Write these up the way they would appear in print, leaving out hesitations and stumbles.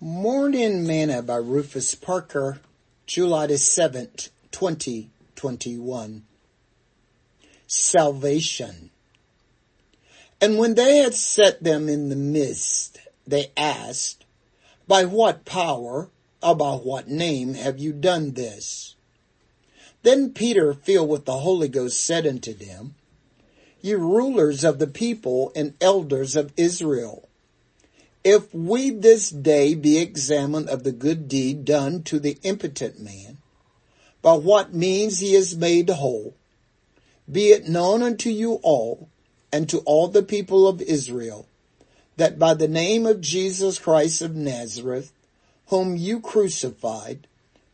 Morning Manna by Rufus Parker, July the 7th, 2021. Salvation. And when they had set them in the midst, they asked, "By what power, or by what name have you done this?" Then Peter, filled with the Holy Ghost, said unto them, "Ye rulers of the people and elders of Israel, if we this day be examined of the good deed done to the impotent man, by what means he is made whole, be it known unto you all, and to all the people of Israel, that by the name of Jesus Christ of Nazareth, whom you crucified,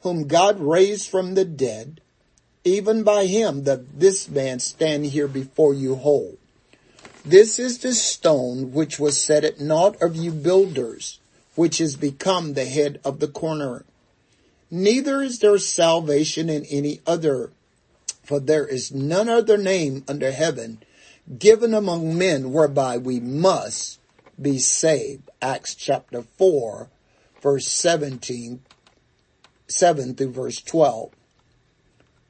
whom God raised from the dead, even by him that this man stand here before you whole. This is the stone which was set at naught of you builders, which is become the head of the corner. Neither is there salvation in any other, for there is none other name under heaven given among men whereby we must be saved." Acts chapter 4, verse 7 through verse 12.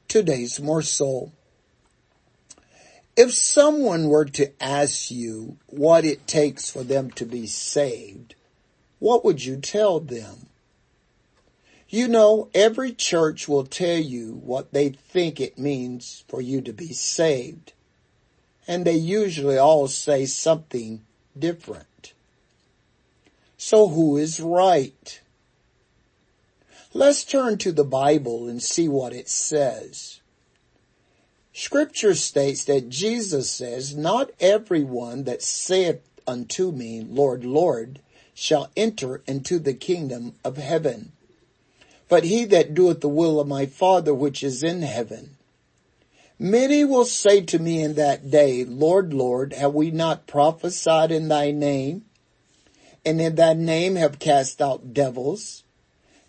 Today's morsel. If someone were to ask you what it takes for them to be saved, what would you tell them? You know, every church will tell you what they think it means for you to be saved, and they usually all say something different. So who is right? Let's turn to the Bible and see what it says. Scripture states that Jesus says, "Not everyone that saith unto me, Lord, Lord, shall enter into the kingdom of heaven, but he that doeth the will of my Father which is in heaven. Many will say to me in that day, Lord, Lord, have we not prophesied in thy name? And in thy name have cast out devils,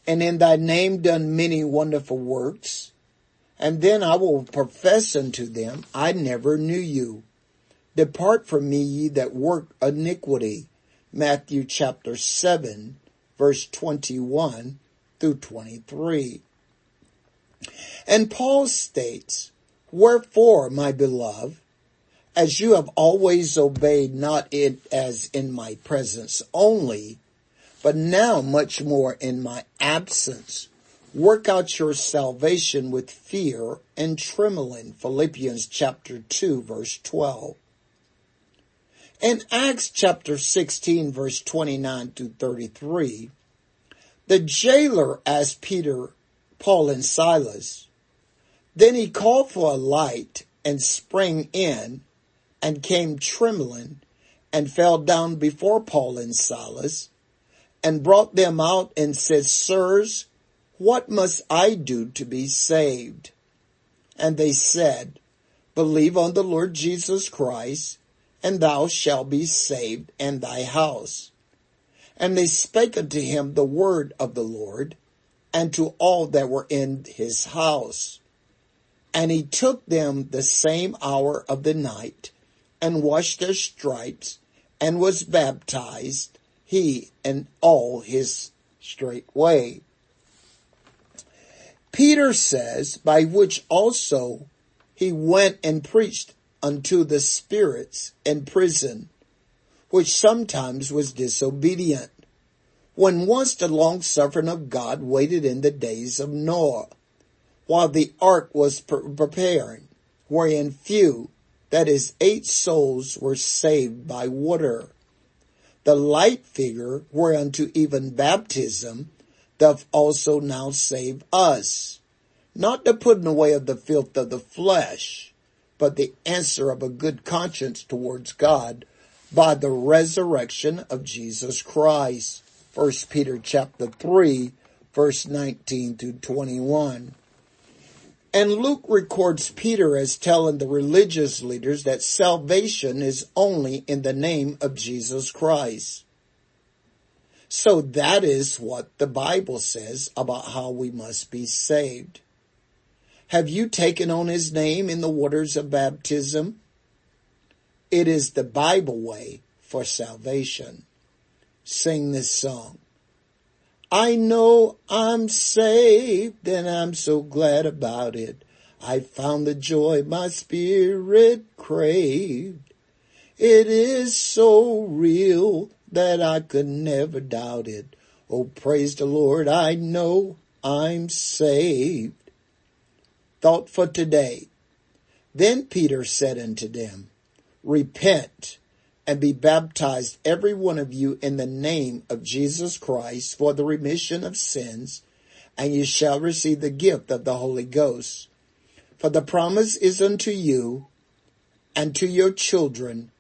and in thy name done many wonderful works? And then I will profess unto them, I never knew you. Depart from me, ye that work iniquity." Matthew chapter 7, verse 21 through 23. And Paul states, "Wherefore, my beloved, as you have always obeyed, not it as in my presence only, but now much more in my absence, work out your salvation with fear and trembling." Philippians chapter 2, verse 12. In Acts chapter 16, verse 29 to 33, the jailer asked Peter, Paul, and Silas. Then he called for a light and sprang in and came trembling and fell down before Paul and Silas and brought them out and said, "Sirs, what must I do to be saved?" And they said, "Believe on the Lord Jesus Christ, and thou shalt be saved and thy house." And they spake unto him the word of the Lord, and to all that were in his house. And he took them the same hour of the night, and washed their stripes, and was baptized, he and all his straightway. Peter says, "By which also he went and preached unto the spirits in prison, which sometimes was disobedient, when once the long suffering of God waited in the days of Noah, while the ark was preparing, wherein few, that is 8 souls, were saved by water. The light figure whereunto even baptism doth also now save us, not the putting away of the filth of the flesh, but the answer of a good conscience towards God by the resurrection of Jesus Christ." 1 Peter chapter 3, verse 19 through 21. And Luke records Peter as telling the religious leaders that salvation is only in the name of Jesus Christ. So that is what the Bible says about how we must be saved. Have you taken on his name in the waters of baptism? It is the Bible way for salvation. Sing this song. I know I'm saved and I'm so glad about it. I found the joy my spirit craved. It is so real that I could never doubt it. Oh, praise the Lord, I know I'm saved. Thought for today. Then Peter said unto them, Repent and be baptized every one of you in the name of Jesus Christ for the remission of sins, and you shall receive the gift of the Holy Ghost. For the promise is unto you, and to your children,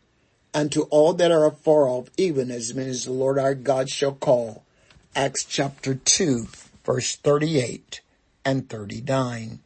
and to all that are afar off, even as many as the Lord our God shall call. Acts chapter 2, verse 38 and 39.